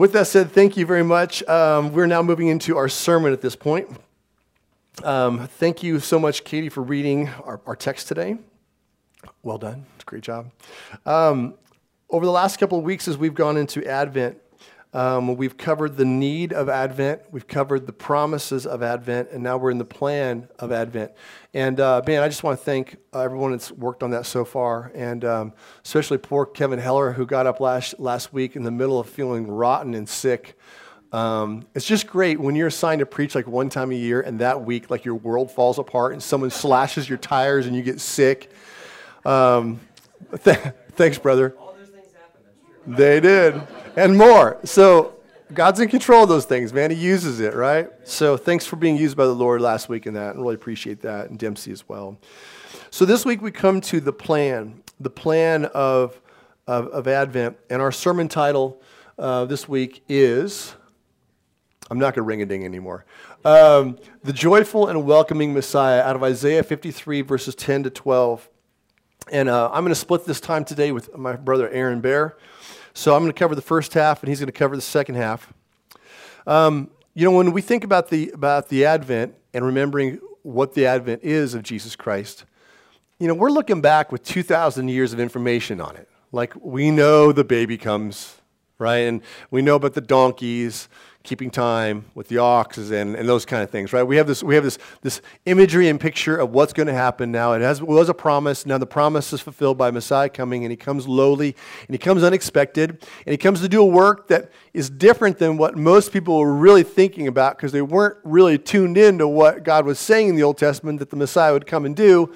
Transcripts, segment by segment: With that said, thank you very much. We're now moving into our sermon at this point. Thank you so much, Katie, for reading our text today. Well done. It's a great job. Over the last couple of weeks as we've gone into Advent, we've covered the need of Advent, we've covered the promises of Advent, and now we're in the plan of Advent. And man, I just want to thank everyone that's worked on that so far, and especially poor Kevin Heller, who got up last week in the middle of feeling rotten and sick. It's just great when you're assigned to preach like one time a year, and that week like your world falls apart and someone slashes your tires and you get sick. Thanks, brother. All those things happened, that's true. They did. And more. So God's in control of those things, man. He uses it, right? So thanks for being used by the Lord last week in that. I really appreciate that, and Dempsey as well. So this week we come to the plan of Advent. And our sermon title this week is, I'm not going to ring-a-ding anymore, The Joyful and Welcoming Messiah, out of Isaiah 53, verses 10 to 12. And I'm going to split this time today with my brother Aaron Bear. So I'm going to cover the first half, and he's going to cover the second half. You know, when we think about the Advent and remembering what the Advent is of Jesus Christ, you know, we're looking back with 2,000 years of information on it. Like, we know the baby comes, right? And we know about the donkeys keeping time with the oxes and those kind of things, right? We have this imagery and picture of what's going to happen now. It was a promise. Now the promise is fulfilled by Messiah coming, and he comes lowly, and he comes unexpected, and he comes to do a work that is different than what most people were really thinking about, because they weren't really tuned in to what God was saying in the Old Testament that the Messiah would come and do,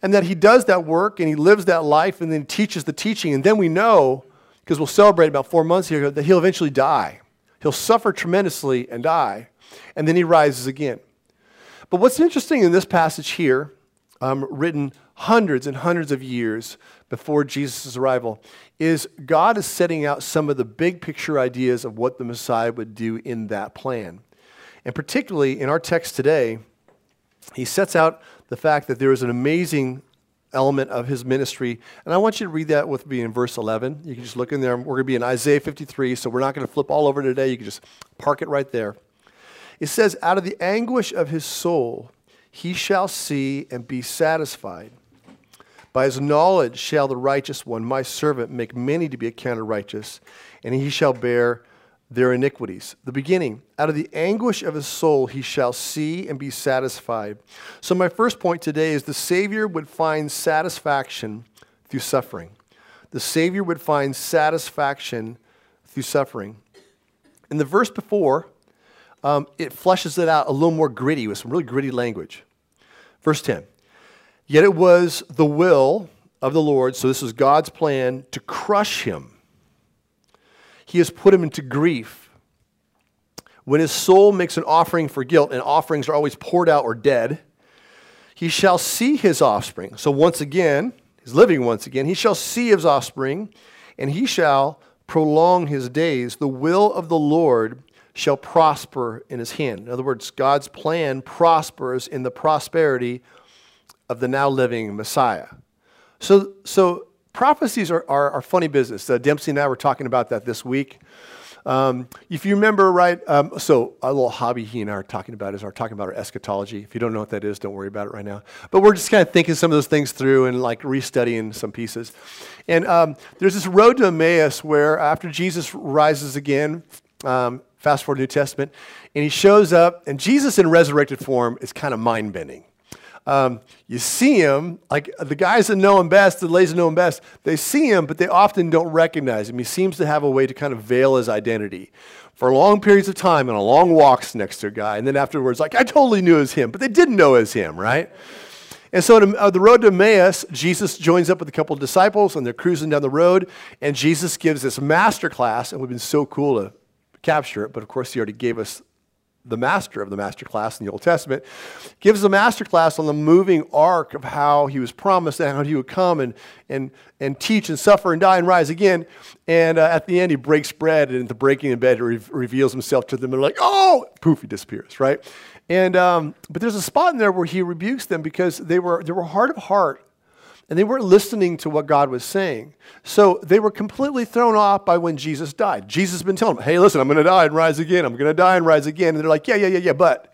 and that he does that work, and he lives that life, and then teaches the teaching. And then we know, because we'll celebrate about 4 months here, that he'll eventually die. He'll suffer tremendously and die, and then he rises again. But what's interesting in this passage here, written hundreds and hundreds of years before Jesus' arrival, is God is setting out some of the big picture ideas of what the Messiah would do in that plan. And particularly in our text today, he sets out the fact that there is an amazing element of his ministry. And I want you to read that with me in verse 11. You can just look in there. We're going to be in Isaiah 53, so we're not going to flip all over today. You can just park it right there. It says, "Out of the anguish of his soul, he shall see and be satisfied. By his knowledge shall the righteous one, my servant, make many to be accounted righteous, and he shall bear their iniquities." The beginning, out of the anguish of his soul, he shall see and be satisfied. So my first point today is the Savior would find satisfaction through suffering. The Savior would find satisfaction through suffering. In the verse before, it fleshes it out a little more gritty with some really gritty language. Verse 10, "Yet it was the will of the Lord," so this is God's plan, "to crush him. He has put him into grief. When his soul makes an offering for guilt," and offerings are always poured out or dead, "he shall see his offspring." So once again, he's living once again. "He shall see his offspring, and he shall prolong his days. The will of the Lord shall prosper in his hand." In other words, God's plan prospers in the prosperity of the now living Messiah. So prophecies are funny business. Dempsey and I were talking about that this week. If you remember, right, so a little hobby he and I are talking about is our eschatology. If you don't know what that is, don't worry about it right now. But we're just kind of thinking some of those things through and like restudying some pieces. And there's this road to Emmaus where after Jesus rises again, fast forward to the New Testament, and he shows up, and Jesus in resurrected form is kind of mind-bending. You see him, like the guys that know him best, the ladies that know him best, they see him, but they often don't recognize him. He seems to have a way to kind of veil his identity for long periods of time and on long walks next to a guy. And then afterwards, like, I totally knew it was him, but they didn't know it was him, right? And so on the road to Emmaus, Jesus joins up with a couple of disciples, and they're cruising down the road, and Jesus gives this master class, and it would have been so cool to capture it, but of course he already gave us the master of the master class in the Old Testament, gives a master class on the moving arc of how he was promised and how he would come and teach and suffer and die and rise again. And at the end, he breaks bread, and at the breaking of bread, he reveals himself to them. And they're like, oh, poof, he disappears, right? And but there's a spot in there where he rebukes them because they were hard of heart, And they weren't listening to what God was saying. So they were completely thrown off by when Jesus died. Jesus had been telling them, hey, listen, I'm going to die and rise again. I'm going to die and rise again. And they're like, yeah, but.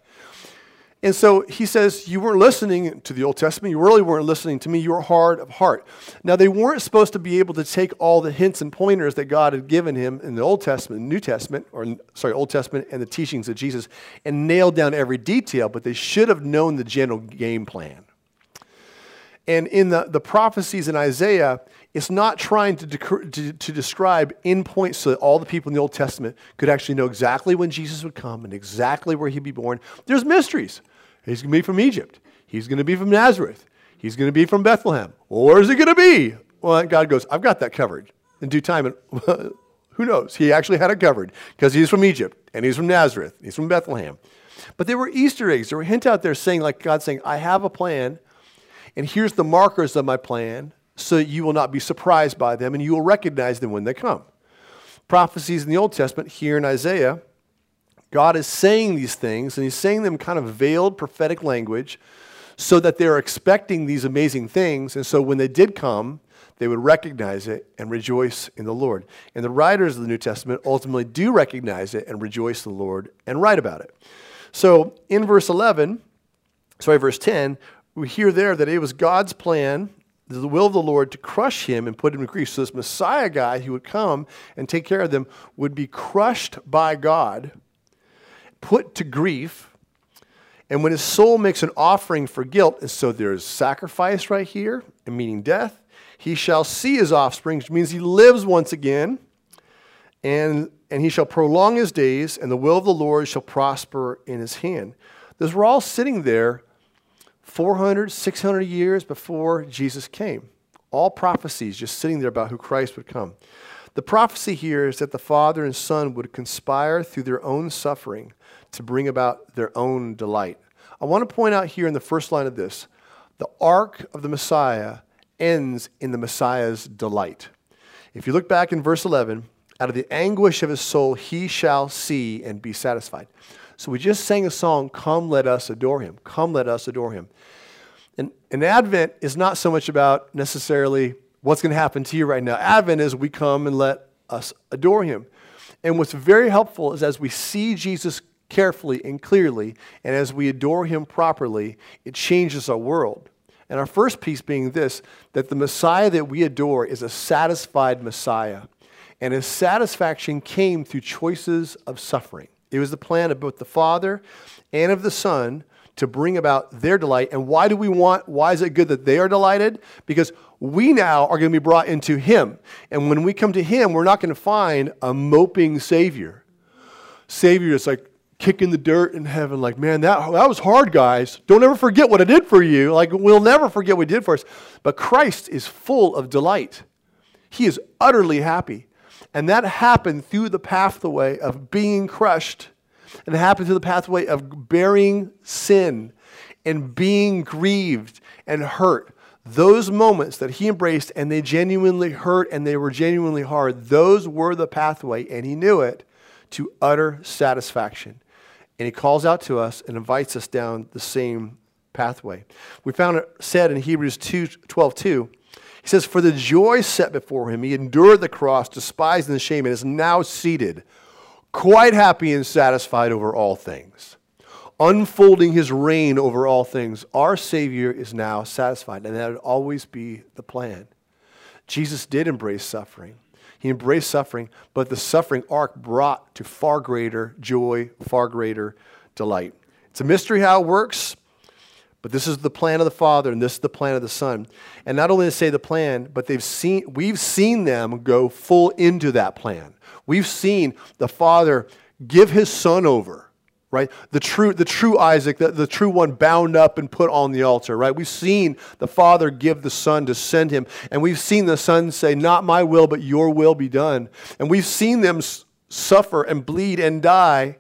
And so he says, you weren't listening to the Old Testament. You really weren't listening to me. You were hard of heart. Now, they weren't supposed to be able to take all the hints and pointers that God had given him in the Old Testament, Old Testament and the teachings of Jesus and nail down every detail, but they should have known the general game plan. And in the prophecies in Isaiah, it's not trying to describe end points so that all the people in the Old Testament could actually know exactly when Jesus would come and exactly where he'd be born. There's mysteries. He's going to be from Egypt. He's going to be from Nazareth. He's going to be from Bethlehem. Well, where is he going to be? Well, God goes, I've got that covered. In due time, and who knows? He actually had it covered because he's from Egypt and he's from Nazareth. He's from Bethlehem. But there were Easter eggs. There were hints out there saying, like God saying, I have a plan. And here's the markers of my plan so that you will not be surprised by them and you will recognize them when they come. Prophecies in the Old Testament, here in Isaiah, God is saying these things and he's saying them kind of veiled prophetic language so that they're expecting these amazing things. And so when they did come, they would recognize it and rejoice in the Lord. And the writers of the New Testament ultimately do recognize it and rejoice in the Lord and write about it. So in verse 10, we hear there that it was God's plan, the will of the Lord, to crush him and put him to grief. So this Messiah guy who would come and take care of them would be crushed by God, put to grief, and when his soul makes an offering for guilt, and so there's sacrifice right here, and meaning death, he shall see his offspring, which means he lives once again, and he shall prolong his days, and the will of the Lord shall prosper in his hand. Those were all sitting there 400, 600 years before Jesus came. All prophecies just sitting there about who Christ would come. The prophecy here is that the Father and Son would conspire through their own suffering to bring about their own delight. I want to point out here in the first line of this, the arc of the Messiah ends in the Messiah's delight. If you look back in verse 11, out of the anguish of his soul, he shall see and be satisfied. So we just sang a song, Come Let Us Adore Him. Come Let Us Adore Him. And Advent is not so much about necessarily what's going to happen to you right now. Advent is we come and let us adore Him. And what's very helpful is as we see Jesus carefully and clearly, and as we adore Him properly, it changes our world. And our first piece being this, that the Messiah that we adore is a satisfied Messiah. And His satisfaction came through choices of suffering. It was the plan of both the Father and of the Son to bring about their delight. And why is it good that they are delighted? Because we now are going to be brought into Him. And when we come to Him, we're not going to find a moping Savior. Savior is like kicking the dirt in heaven, like, man, that was hard, guys. Don't ever forget what I did for you. Like, we'll never forget what He did for us. But Christ is full of delight. He is utterly happy. And that happened through the pathway of being crushed, and it happened through the pathway of bearing sin and being grieved and hurt. Those moments that He embraced and they genuinely hurt and they were genuinely hard, those were the pathway, and He knew it, to utter satisfaction. And He calls out to us and invites us down the same pathway. We found it said in Hebrews 12:2, He says, for the joy set before Him, He endured the cross, despising the shame, and is now seated, quite happy and satisfied over all things, unfolding His reign over all things. Our Savior is now satisfied, and that would always be the plan. Jesus did embrace suffering. He embraced suffering, but the suffering arc brought to far greater joy, far greater delight. It's a mystery how it works. But this is the plan of the Father, and this is the plan of the Son. And not only to say the plan, but we've seen them go full into that plan. We've seen the Father give His Son over, right? The true Isaac, the true one bound up and put on the altar, right? We've seen the Father give the Son to send Him, and we've seen the Son say, not my will, but your will be done. And we've seen them suffer and bleed and die,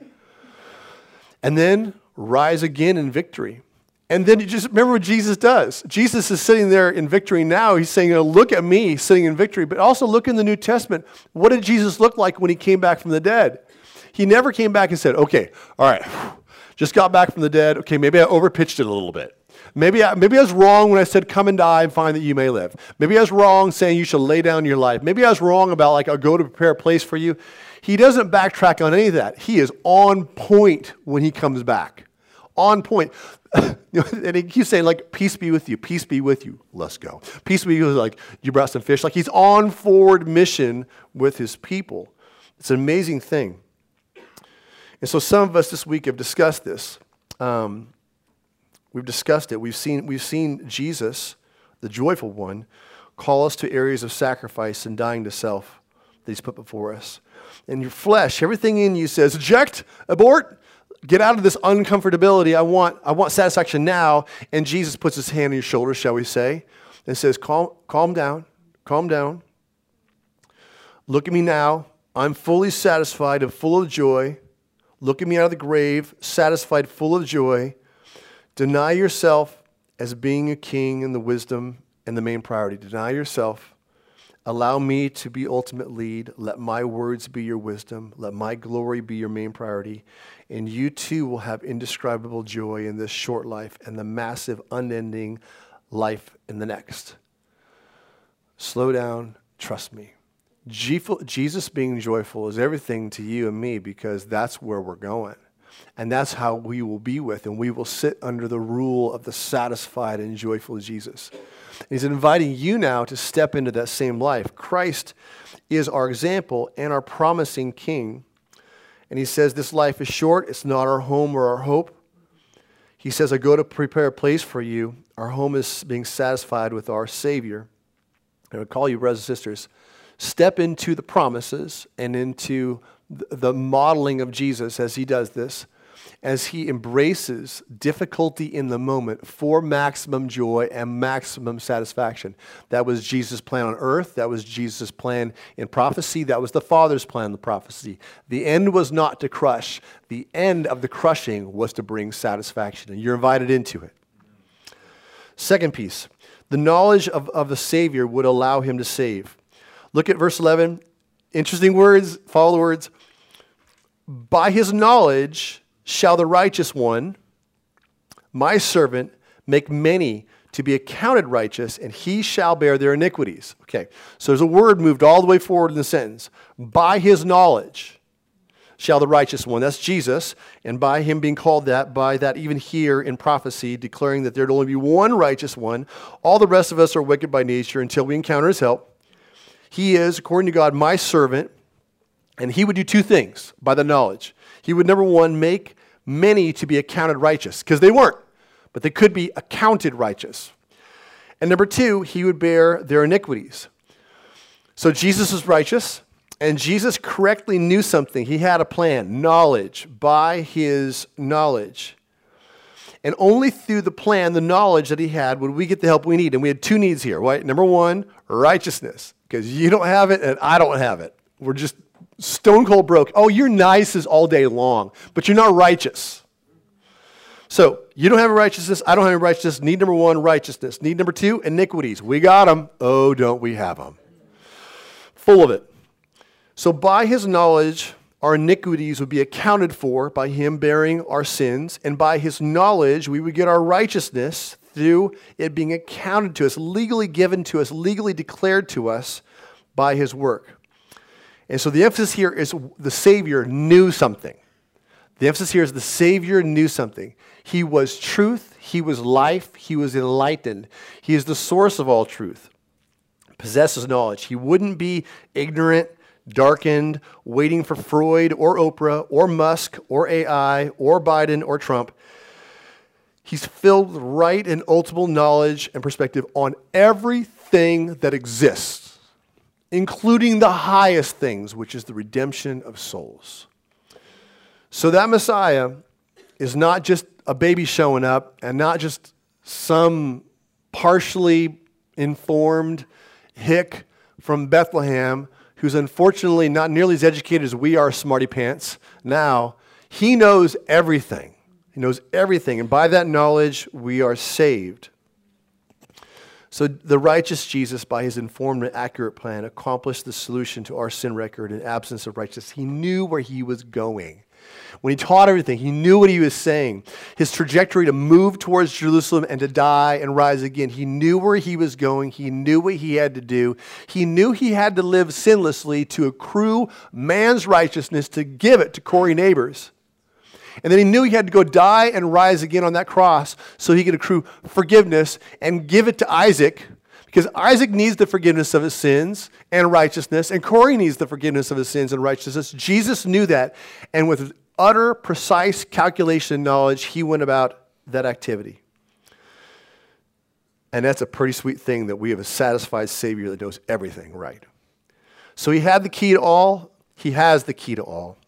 and then rise again in victory. And then you just remember what Jesus does. Jesus is sitting there in victory now. He's saying, look at me sitting in victory. But also look in the New Testament. What did Jesus look like when He came back from the dead? He never came back and said, okay, all right, Just got back from the dead. Okay, maybe I overpitched it a little bit. Maybe I was wrong when I said, come and die and find that you may live. Maybe I was wrong saying you should lay down your life. Maybe I was wrong about, like, I'll go to prepare a place for you. He doesn't backtrack on any of that. He is on point when he comes back. On point. And he keeps saying, like, peace be with you. Peace be with you. Let's go. Peace be with you. Like, you brought some fish. Like, he's on forward mission with his people. It's an amazing thing. And so some of us this week have discussed this. We've discussed it. We've seen Jesus, the joyful one, call us to areas of sacrifice and dying to self that he's put before us. And your flesh, everything in you says, eject, abort, get out of this uncomfortability. I want satisfaction now. And Jesus puts his hand on your shoulder, shall we say, and says, calm down. Look at me now. I'm fully satisfied and full of joy. Look at me out of the grave, satisfied, full of joy. Deny yourself as being a king in the wisdom and the main priority. Deny yourself. Allow me to be ultimate lead. Let my words be your wisdom. Let my glory be your main priority. And you too will have indescribable joy in this short life and the massive, unending life in the next. Slow down. Trust me. Jesus being joyful is everything to you and me, because that's where we're going. And that's how we will be with, and we will sit under the rule of the satisfied and joyful Jesus. And he's inviting you now to step into that same life. Christ is our example and our promising King. And he says this life is short. It's not our home or our hope. He says, I go to prepare a place for you. Our home is being satisfied with our Savior. And I call you, brothers and sisters, step into the promises and into the modeling of Jesus as he does this, as he embraces difficulty in the moment for maximum joy and maximum satisfaction. That was Jesus' plan on earth. That was Jesus' plan in prophecy. That was the Father's plan in the prophecy. The end was not to crush. The end of the crushing was to bring satisfaction, and you're invited into it. Second piece, the knowledge of the Savior would allow him to save. Look at verse 11. Interesting words, follow the words. By his knowledge shall the righteous one, my servant, make many to be accounted righteous, and he shall bear their iniquities. Okay, so there's a word moved all the way forward in the sentence. By his knowledge shall the righteous one, that's Jesus, and by him being called that, by that even here in prophecy, declaring that there'd only be one righteous one. All the rest of us are wicked by nature until we encounter his help. He is, according to God, my servant, and he would do two things by the knowledge. He would, number one, make many to be accounted righteous, because they weren't, but they could be accounted righteous. And number two, he would bear their iniquities. So Jesus was righteous, and Jesus correctly knew something. He had a plan, knowledge, by his knowledge. And only through the plan, the knowledge that he had, would we get the help we need. And we had two needs here, right? Number one, righteousness. Because you don't have it and I don't have it. We're just stone cold broke. Oh, you're nice as all day long, but you're not righteous. So you don't have righteousness. I don't have righteousness. Need number one, righteousness. Need number two, iniquities. We got them. Oh, don't we have them? Full of it. So by his knowledge, our iniquities would be accounted for by him bearing our sins. And by his knowledge, we would get our righteousness through it being accounted to us, legally given to us, legally declared to us by his work. And so the emphasis here is the Savior knew something. The emphasis here is the Savior knew something. He was truth. He was life. He was enlightened. He is the source of all truth. Possesses knowledge. He wouldn't be ignorant, darkened, waiting for Freud or Oprah or Musk or AI or Biden or Trump. He's filled with right and ultimate knowledge and perspective on everything that exists, including the highest things, which is the redemption of souls. So that Messiah is not just a baby showing up and not just some partially informed hick from Bethlehem who's unfortunately not nearly as educated as we are, smarty pants. Now, he knows everything. He knows everything, and by that knowledge, we are saved. So the righteous Jesus, by his informed and accurate plan, accomplished the solution to our sin record and absence of righteousness. He knew where he was going. When he taught everything, he knew what he was saying. His trajectory to move towards Jerusalem and to die and rise again. He knew where he was going. He knew what he had to do. He knew he had to live sinlessly to accrue man's righteousness to give it to Cory neighbors. And then he knew he had to go die and rise again on that cross so he could accrue forgiveness and give it to Isaac, because Isaac needs the forgiveness of his sins and righteousness, and Cory needs the forgiveness of his sins and righteousness. Jesus knew that, and with utter precise calculation and knowledge, he went about that activity. And that's a pretty sweet thing, that we have a satisfied Savior that knows everything right. So he had the key to all. He has the key to all.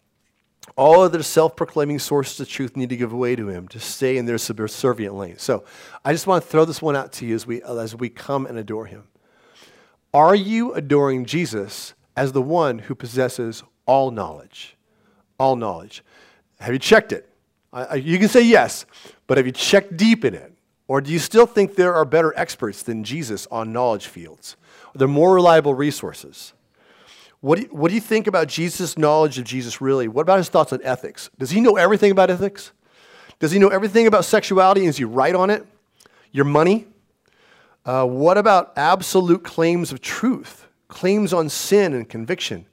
All other self-proclaiming sources of truth need to give way to him, to stay in their subservient lane. So I just want to throw this one out to you as we come and adore him. Are you adoring Jesus as the one who possesses all knowledge? All knowledge. Have you checked it? You can say yes, but have you checked deep in it? Or do you still think there are better experts than Jesus on knowledge fields? Are there more reliable resources? What do you think about Jesus' knowledge of Jesus really? What about his thoughts on ethics? Does he know everything about ethics? Does he know everything about sexuality? Is he right on it? Your money? What about absolute claims of truth? Claims on sin and conviction?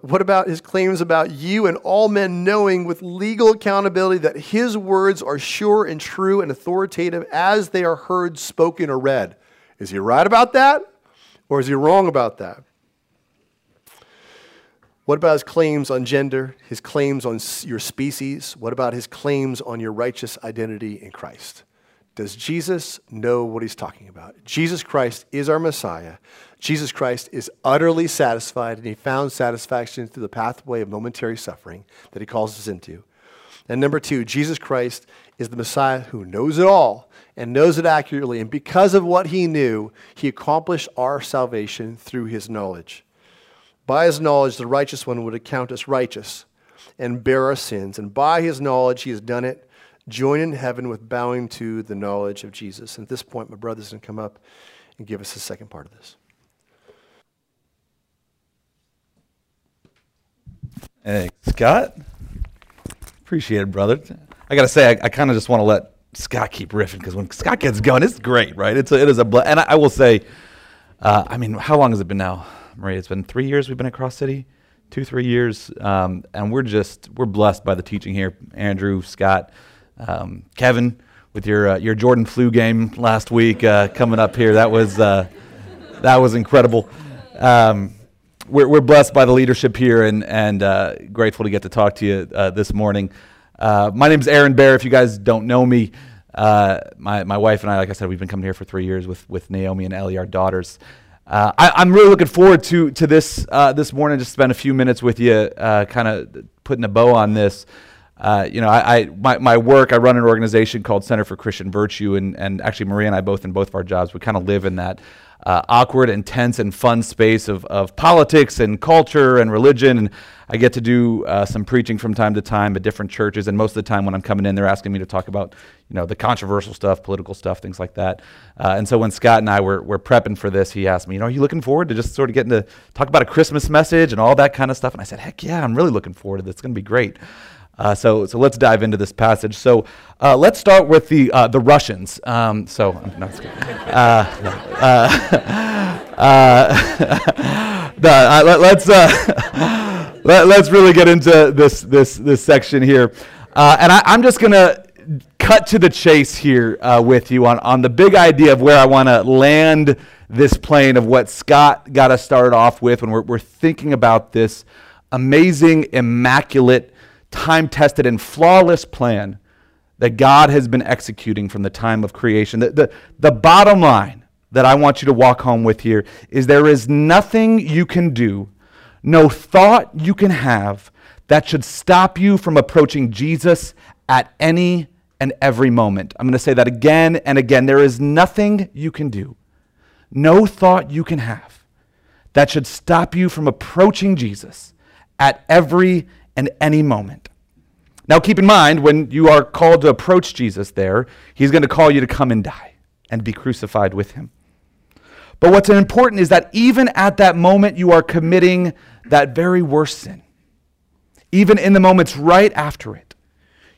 What about his claims about you and all men knowing with legal accountability that his words are sure and true and authoritative as they are heard, spoken, or read? Is he right about that? Or is he wrong about that? What about his claims on gender, his claims on your species? What about his claims on your righteous identity in Christ? Does Jesus know what he's talking about? Jesus Christ is our Messiah. Jesus Christ is utterly satisfied, and he found satisfaction through the pathway of momentary suffering that he calls us into. And number two, Jesus Christ is the Messiah who knows it all and knows it accurately. And because of what he knew, he accomplished our salvation through his knowledge. By his knowledge, the righteous one would account us righteous and bear our sins. And by his knowledge, he has done it. Join in heaven with bowing to the knowledge of Jesus. And at this point, my brother's going to come up and give us the second part of this. Hey, Scott. Appreciate it, brother. I got to say, I kind of just want to let Scott keep riffing, because when Scott gets going, it's great, right? And I will say, I mean, how long has it been now? Maria, it's been 3 years we've been at Cross City, 2-3 years, and we're blessed by the teaching here. Andrew, Scott, Kevin, with your Jordan flu game last week coming up here, that was incredible. We're blessed by the leadership here, and grateful to get to talk to you this morning. My name's Aaron Bear. If you guys don't know me, my wife and I, like I said, we've been coming here for 3 years with Naomi and Ellie, our daughters. I'm really looking forward to this this morning. Just spend a few minutes with you, kind of putting a bow on this. I run an organization called Center for Christian Virtue, and actually Maria and I both, in both of our jobs, we kind of live in that awkward and tense and fun space of politics and culture and religion. And I get to do some preaching from time to time at different churches, and most of the time when I'm coming in, they're asking me to talk about, you know, the controversial stuff, political stuff, things like that. And so when Scott and I were prepping for this, he asked me, you know, are you looking forward to just sort of getting to talk about a Christmas message and all that kind of stuff? And I said, heck yeah, I'm really looking forward to this. It's going to be great. So let's dive into this passage. So let's start with the Russians. Let's really get into this section here, and I'm just gonna cut to the chase here with you on the big idea of where I want to land this plane of what Scott got us started off with when we're thinking about this amazing, immaculate, time-tested and flawless plan that God has been executing from the time of creation. The bottom line that I want you to walk home with here is there is nothing you can do, no thought you can have that should stop you from approaching Jesus at any and every moment. I'm going to say that again and again. There is nothing you can do, no thought you can have that should stop you from approaching Jesus at every and any moment. Now keep in mind, when you are called to approach Jesus there, he's going to call you to come and die and be crucified with him. But what's important is that even at that moment, you are committing that very worst sin. even in the moments right after it,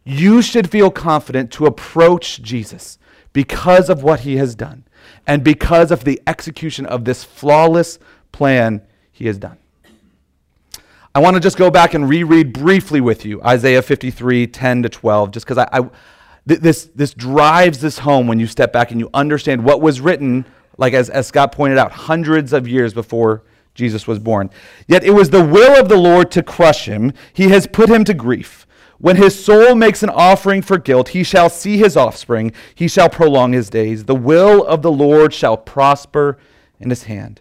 you should feel confident to approach Jesus because of what he has done and because of the execution of this flawless plan he has done. I want to just go back and reread briefly with you Isaiah 53, 10 to 12, just because this drives this home when you step back and you understand what was written, like as Scott pointed out, hundreds of years before Jesus was born. Yet it was the will of the Lord to crush him. He has put him to grief. When his soul makes an offering for guilt, he shall see his offspring. He shall prolong his days. The will of the Lord shall prosper in his hand.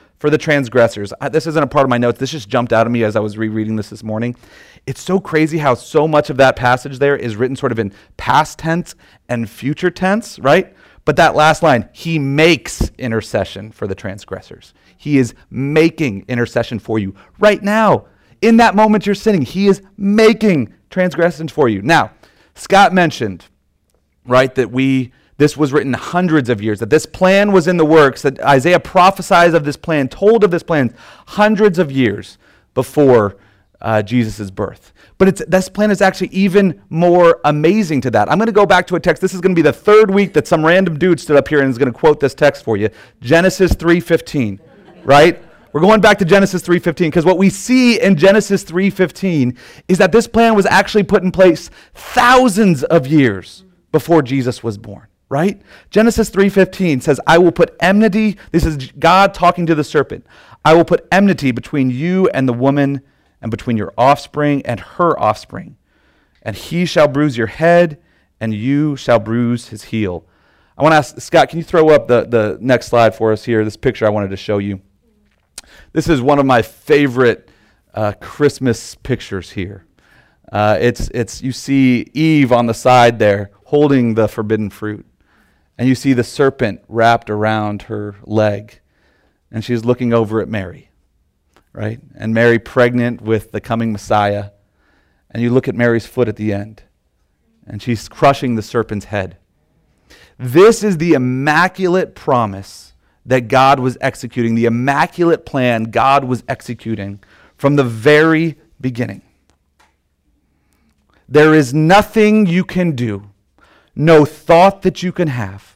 for the transgressors. This isn't a part of my notes. This just jumped out at me as I was rereading this morning. It's so crazy how so much of that passage there is written sort of in past tense and future tense, right? But that last line, he makes intercession for the transgressors. He is making intercession for you right now. In that moment you're sinning, he is making transgressions for you. Now, Scott mentioned, right, that this was written hundreds of years, that this plan was in the works, that Isaiah prophesies of this plan, told of this plan hundreds of years before Jesus' birth. But this plan is actually even more amazing to that. I'm going to go back to a text. This is going to be the third week that some random dude stood up here and is going to quote this text for you. Genesis 3:15, right? We're going back to Genesis 3:15 because what we see in Genesis 3:15 is that this plan was actually put in place thousands of years before Jesus was born. Right? Genesis 3:15 says, I will put enmity, this is God talking to the serpent, I will put enmity between you and the woman and between your offspring and her offspring. And he shall bruise your head and you shall bruise his heel. I want to ask, Scott, can you throw up the next slide for us here, this picture I wanted to show you. This is one of my favorite Christmas pictures here. It's you see Eve on the side there holding the forbidden fruit. And you see the serpent wrapped around her leg. And she's looking over at Mary, right? And Mary pregnant with the coming Messiah. And you look at Mary's foot at the end. And she's crushing the serpent's head. This is the immaculate promise that God was executing, the immaculate plan God was executing from the very beginning. There is nothing you can do, no thought that you can have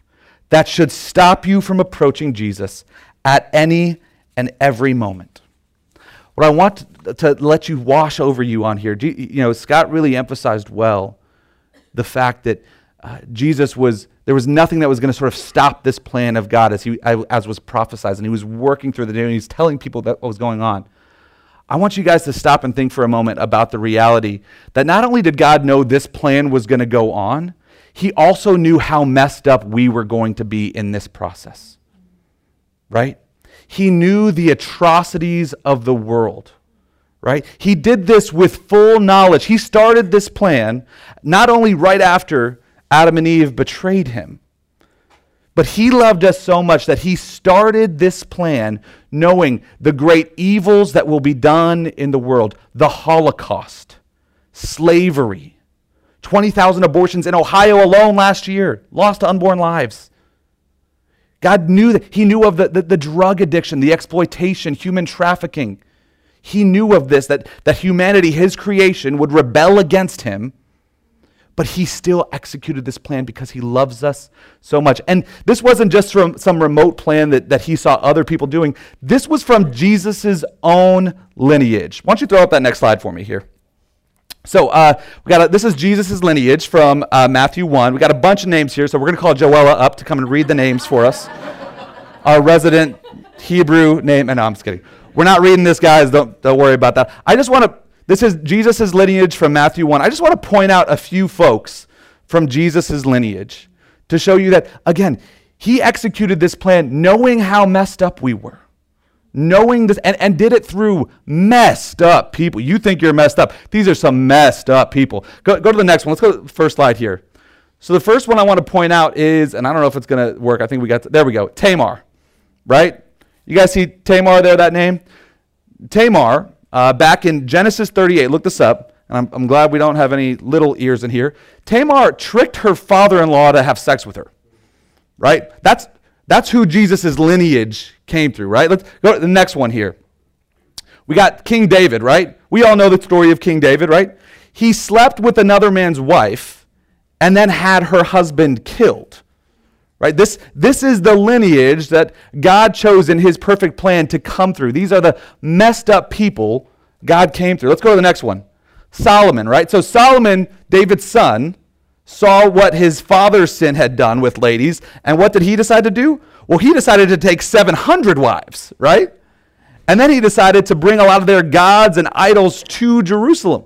that should stop you from approaching Jesus at any and every moment. What I want to let you wash over you on here, you know, Scott really emphasized well the fact that there was nothing that was going to sort of stop this plan of God as was prophesied, and he was working through the day, and he was telling people that what was going on. I want you guys to stop and think for a moment about the reality that not only did God know this plan was going to go on, he also knew how messed up we were going to be in this process, right? He knew the atrocities of the world, right? He did this with full knowledge. He started this plan not only right after Adam and Eve betrayed him, but he loved us so much that he started this plan knowing the great evils that will be done in the world, the Holocaust, slavery, 20,000 abortions in Ohio alone last year, lost to unborn lives. God knew that. He knew of the drug addiction, the exploitation, human trafficking. He knew of this, that humanity, his creation, would rebel against him, but he still executed this plan because he loves us so much. And this wasn't just from some remote plan that he saw other people doing. This was from Jesus' own lineage. Why don't you throw up that next slide for me here? So this is Jesus' lineage from Matthew 1. We got a bunch of names here, so we're going to call Joella up to come and read the names for us. Our resident Hebrew name. And no, I'm just kidding. We're not reading this, guys. Don't worry about that. This is Jesus' lineage from Matthew 1. I just want to point out a few folks from Jesus' lineage to show you that, again, he executed this plan knowing how messed up we were, knowing this, and did it through messed up people. You think you're messed up. These are some messed up people. Go to the next one. Let's go to the first slide here. So the first one I want to point out is, and I don't know if it's going to work. I think we got, there we go, Tamar, right? You guys see Tamar there, that name? Tamar, back in Genesis 38, look this up, and I'm glad we don't have any little ears in here. Tamar tricked her father-in-law to have sex with her, right? That's who Jesus' lineage came through, right? Let's go to the next one here. We got King David, right? We all know the story of King David, right? He slept with another man's wife and then had her husband killed, right? This is the lineage that God chose in his perfect plan to come through. These are the messed up people God came through. Let's go to the next one. Solomon, right? So Solomon, David's son, saw what his father's sin had done with ladies, and what did he decide to do? Well, he decided to take 700 wives, right? And then he decided to bring a lot of their gods and idols to Jerusalem,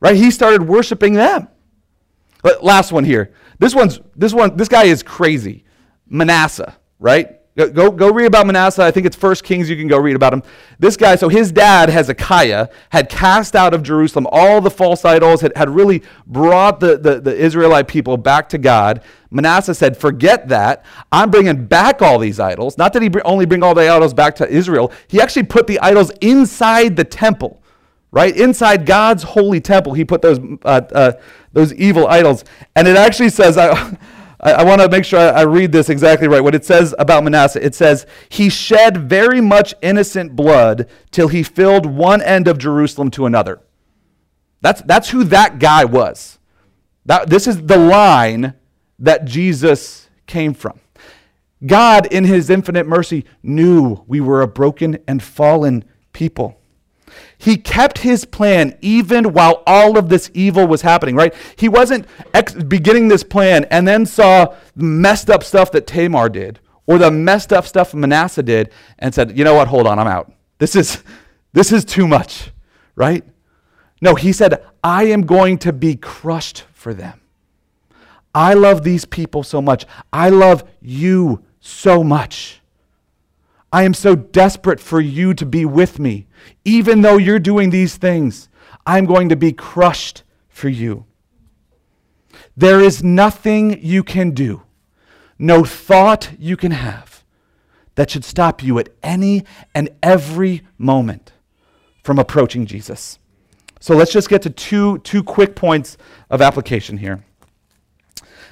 right? He started worshiping them. But last one here. This guy is crazy. Manasseh, right? Go read about Manasseh. I think it's 1 Kings. You can go read about him. This guy, so his dad, Hezekiah, had cast out of Jerusalem all the false idols, had really brought the Israelite people back to God. Manasseh said, forget that. I'm bringing back all these idols. Not that he only bring all the idols back to Israel. He actually put the idols inside the temple, right? Inside God's holy temple, he put those evil idols. And it actually says... I want to make sure I read this exactly right. What it says about Manasseh, it says, he shed very much innocent blood till he filled one end of Jerusalem to another. That's who that guy was. This is the line that Jesus came from. God, in his infinite mercy, knew we were a broken and fallen people. He kept his plan even while all of this evil was happening, right? He wasn't beginning this plan and then saw messed up stuff that Tamar did or the messed up stuff Manasseh did and said, you know what, hold on, I'm out. This is too much, right? No, he said, I am going to be crushed for them. I love these people so much. I love you so much. I am so desperate for you to be with me. Even though you're doing these things, I'm going to be crushed for you. There is nothing you can do, no thought you can have that should stop you at any and every moment from approaching Jesus. So let's just get to two quick points of application here.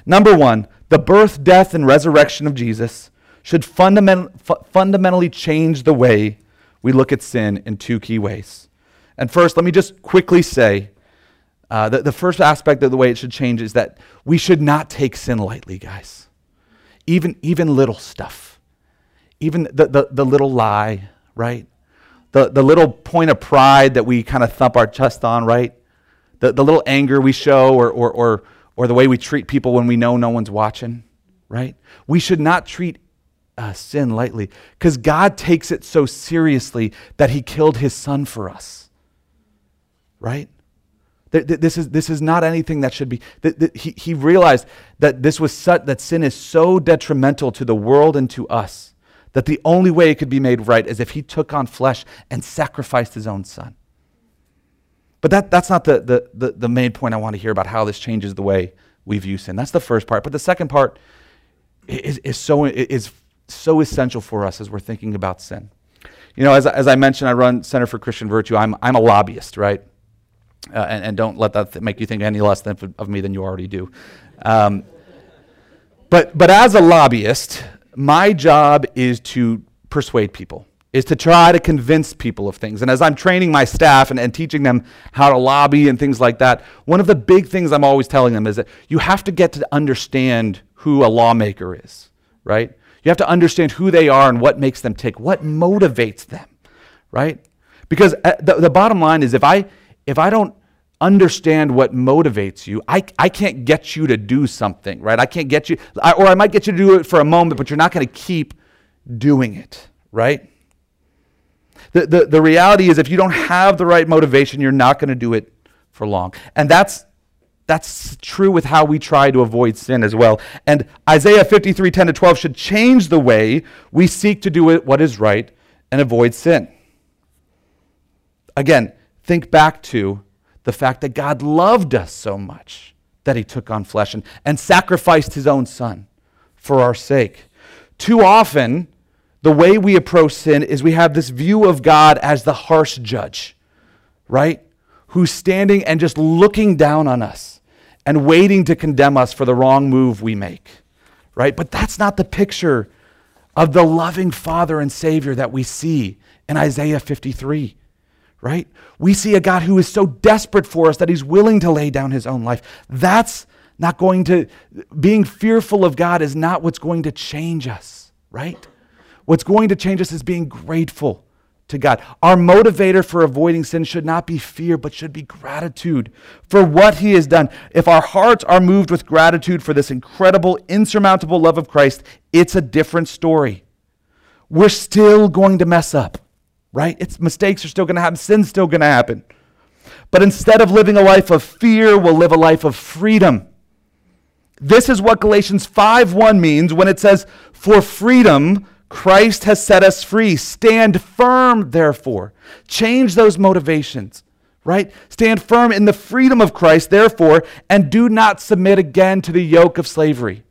Number one, the birth, death, and resurrection of Jesus should fundamentally change the way we look at sin in two key ways. And first, let me just quickly say that the first aspect of the way it should change is that we should not take sin lightly, guys. Even little stuff. Even the little lie, right? The little point of pride that we kind of thump our chest on, right? The little anger we show or the way we treat people when we know no one's watching, right? We should not treat sin lightly, because God takes it so seriously that he killed his son for us, right? This is not anything that should be. He realized that that sin is so detrimental to the world and to us that the only way it could be made right is if he took on flesh and sacrificed his own son. But that's not the main point I want to hear about how this changes the way we view sin. That's the first part. But the second part is so essential for us as we're thinking about sin. You know, as I mentioned, I run Center for Christian Virtue. I'm a lobbyist, right? And don't let that make you think any less of me than you already do. But as a lobbyist, my job is to persuade people, is to try to convince people of things. And as I'm training my staff and teaching them how to lobby and things like that, one of the big things I'm always telling them is that you have to get to understand who a lawmaker is, right? You have to understand who they are and what makes them tick, what motivates them, right? Because the bottom line is if I don't understand what motivates you, I can't get you to do something, right? I can't get you, or I might get you to do it for a moment, but you're not going to keep doing it, right? The reality is if you don't have the right motivation, you're not going to do it for long. And that's true with how we try to avoid sin as well. And Isaiah 53:10-12 should change the way we seek to do what is right and avoid sin. Again, think back to the fact that God loved us so much that he took on flesh and sacrificed his own son for our sake. Too often, the way we approach sin is we have this view of God as the harsh judge, right? Who's standing and just looking down on us and waiting to condemn us for the wrong move we make, right? But that's not the picture of the loving Father and Savior that we see in Isaiah 53, right? We see a God who is so desperate for us that he's willing to lay down his own life. That's not going to, being fearful of God is not what's going to change us, right? What's going to change us is being grateful to God. Our motivator for avoiding sin should not be fear, but should be gratitude for what he has done. If our hearts are moved with gratitude for this incredible, insurmountable love of Christ, it's a different story. We're still going to mess up, right? Mistakes are still going to happen. Sin's still going to happen. But instead of living a life of fear, we'll live a life of freedom. This is what Galatians 5:1 means when it says, "For freedom, Christ has set us free. Stand firm, therefore." Change those motivations, right? Stand firm in the freedom of Christ, therefore, and do not submit again to the yoke of slavery,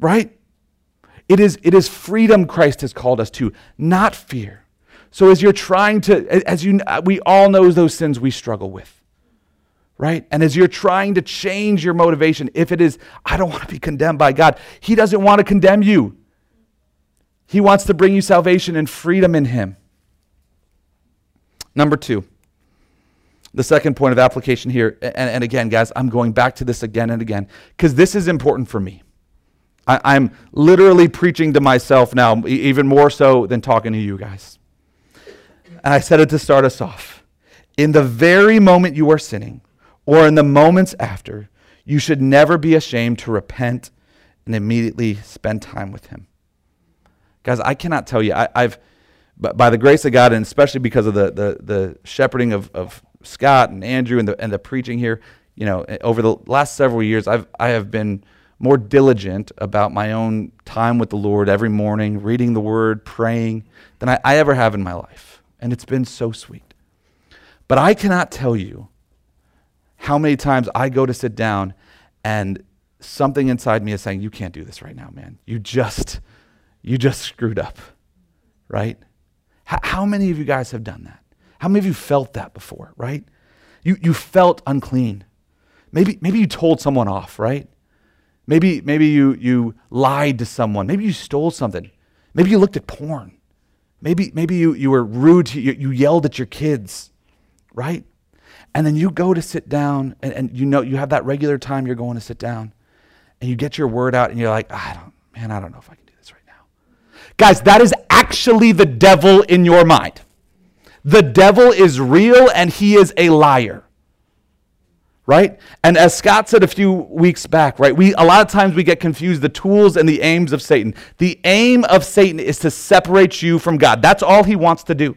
right? It is freedom Christ has called us to, not fear. So as you're trying to, we all know those sins we struggle with, right? And as you're trying to change your motivation, if it is, I don't want to be condemned by God, he doesn't want to condemn you. He wants to bring you salvation and freedom in him. Number two, the second point of application here, and again, guys, I'm going back to this again and again, because this is important for me. I'm literally preaching to myself now, even more so than talking to you guys. And I said it to start us off. In the very moment you are sinning, or in the moments after, you should never be ashamed to repent and immediately spend time with him. Guys, I cannot tell you, I've, by the grace of God, and especially because of the shepherding of Scott and Andrew and the preaching here, you know, over the last several years, I have been more diligent about my own time with the Lord every morning, reading the Word, praying, than I ever have in my life. And it's been so sweet. But I cannot tell you how many times I go to sit down and something inside me is saying, you can't do this right now, man. You just screwed up, right? How many of you guys have done that? How many of you felt that before, right? You felt unclean. Maybe you told someone off, right? Maybe you lied to someone. Maybe you stole something. Maybe you looked at porn. Maybe you were rude. You yelled at your kids, right? And then you go to sit down, and you know you have that regular time you're going to sit down, and you get your word out, and you're like, I don't know if I can. Guys, that is actually the devil in your mind. The devil is real and he is a liar, right? And as Scott said a few weeks back, right, a lot of times we get confused the tools and the aims of Satan. The aim of Satan is to separate you from God. That's all he wants to do.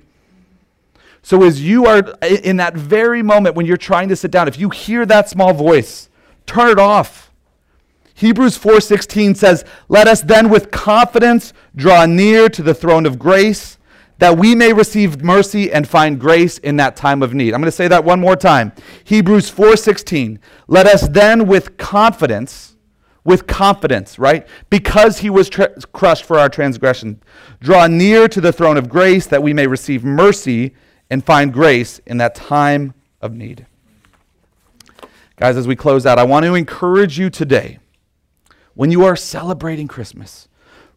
So as you are in that very moment when you're trying to sit down, if you hear that small voice, turn it off. Hebrews 4:16 says, "Let us then with confidence draw near to the throne of grace, that we may receive mercy and find grace in that time of need." I'm going to say that one more time. Hebrews 4:16, "Let us then with confidence, right? Because he was crushed for our transgression, draw near to the throne of grace, that we may receive mercy and find grace in that time of need." Guys, as we close out, I want to encourage you today. When you are celebrating Christmas,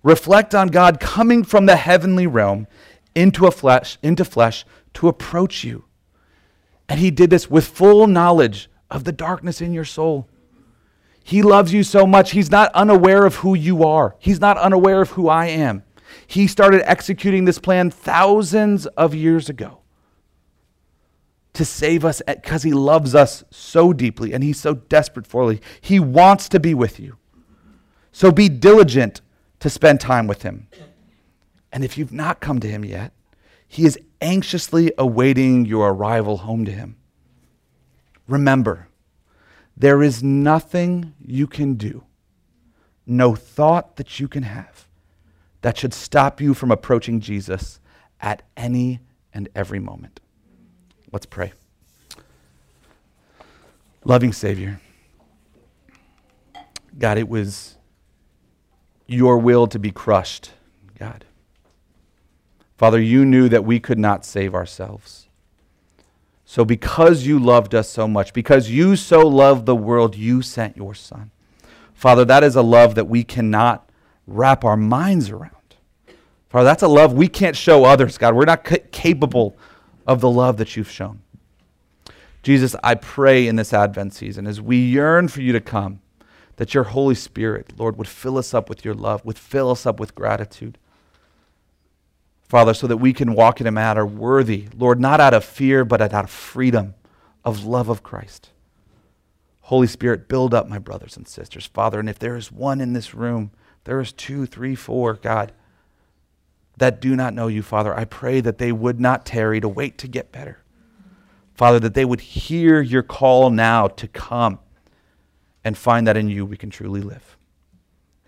reflect on God coming from the heavenly realm into flesh to approach you. And he did this with full knowledge of the darkness in your soul. He loves you so much. He's not unaware of who you are. He's not unaware of who I am. He started executing this plan thousands of years ago to save us because he loves us so deeply and he's so desperate for you. He wants to be with you. So be diligent to spend time with him. And if you've not come to him yet, he is anxiously awaiting your arrival home to him. Remember, there is nothing you can do, no thought that you can have, that should stop you from approaching Jesus at any and every moment. Let's pray. Loving Savior, God, it was your will to be crushed, God. Father, you knew that we could not save ourselves. So because you loved us so much, because you so loved the world, you sent your Son. Father, that is a love that we cannot wrap our minds around. Father, that's a love we can't show others, God. We're not capable of the love that you've shown. Jesus, I pray in this Advent season, as we yearn for you to come, that your Holy Spirit, Lord, would fill us up with your love, would fill us up with gratitude. Father, so that we can walk in a manner worthy, Lord, not out of fear, but out of freedom of love of Christ. Holy Spirit, build up my brothers and sisters, Father. And if there is one in this room, there is 2, 3, 4, God, that do not know you, Father, I pray that they would not tarry to wait to get better. Father, that they would hear your call now to come and find that in you we can truly live.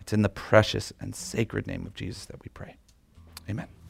It's in the precious and sacred name of Jesus that we pray. Amen.